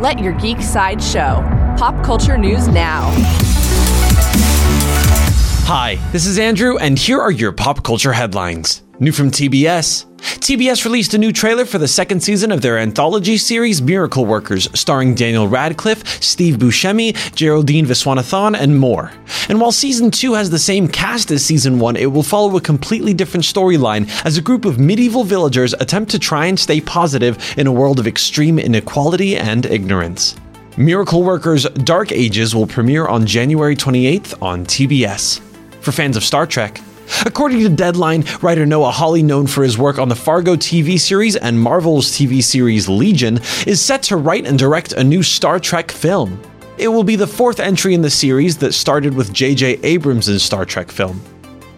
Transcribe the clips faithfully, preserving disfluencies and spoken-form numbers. Let your geek side show. Pop culture news now. Hi, this is Andrew, and here are your pop culture headlines. New from T B S. T B S released a new trailer for the second season of their anthology series Miracle Workers, starring Daniel Radcliffe, Steve Buscemi, Geraldine Viswanathan, and more. And while Season two has the same cast as Season one, it will follow a completely different storyline as a group of medieval villagers attempt to try and stay positive in a world of extreme inequality and ignorance. Miracle Workers Dark Ages will premiere on January twenty-eighth on T B S. For fans of Star Trek, according to Deadline, writer Noah Hawley, known for his work on the Fargo T V series and Marvel's T V series Legion, is set to write and direct a new Star Trek film. It will be the fourth entry in the series that started with J J. Abrams' Star Trek film.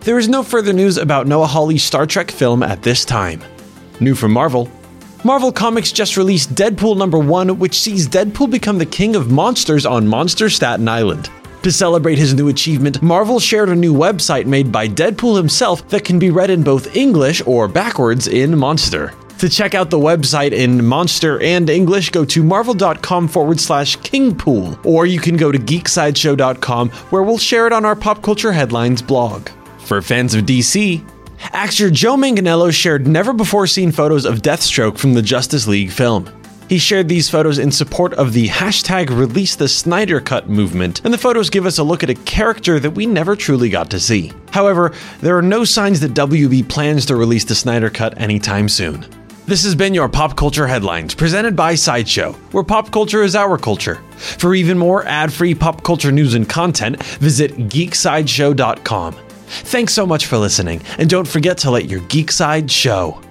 There is no further news about Noah Hawley's Star Trek film at this time. New from Marvel. Marvel Comics just released Deadpool number one, which sees Deadpool become the king of monsters on Monster Staten Island. To celebrate his new achievement, Marvel shared a new website made by Deadpool himself that can be read in both English or backwards in Monster. To check out the website in Monster and English, go to marvel.com forward slash Kingpool, or you can go to geek side show dot com, where we'll share it on our Pop Culture Headlines blog. For fans of D C, actor Joe Manganiello shared never-before-seen photos of Deathstroke from the Justice League film. He shared these photos in support of the hashtag Release the Snyder Cut movement, and the photos give us a look at a character that we never truly got to see. However, there are no signs that W B plans to release the Snyder Cut anytime soon. This has been your Pop Culture Headlines, presented by Sideshow, where pop culture is our culture. For even more ad-free pop culture news and content, visit geek side show dot com. Thanks so much for listening, and don't forget to let your geek side show.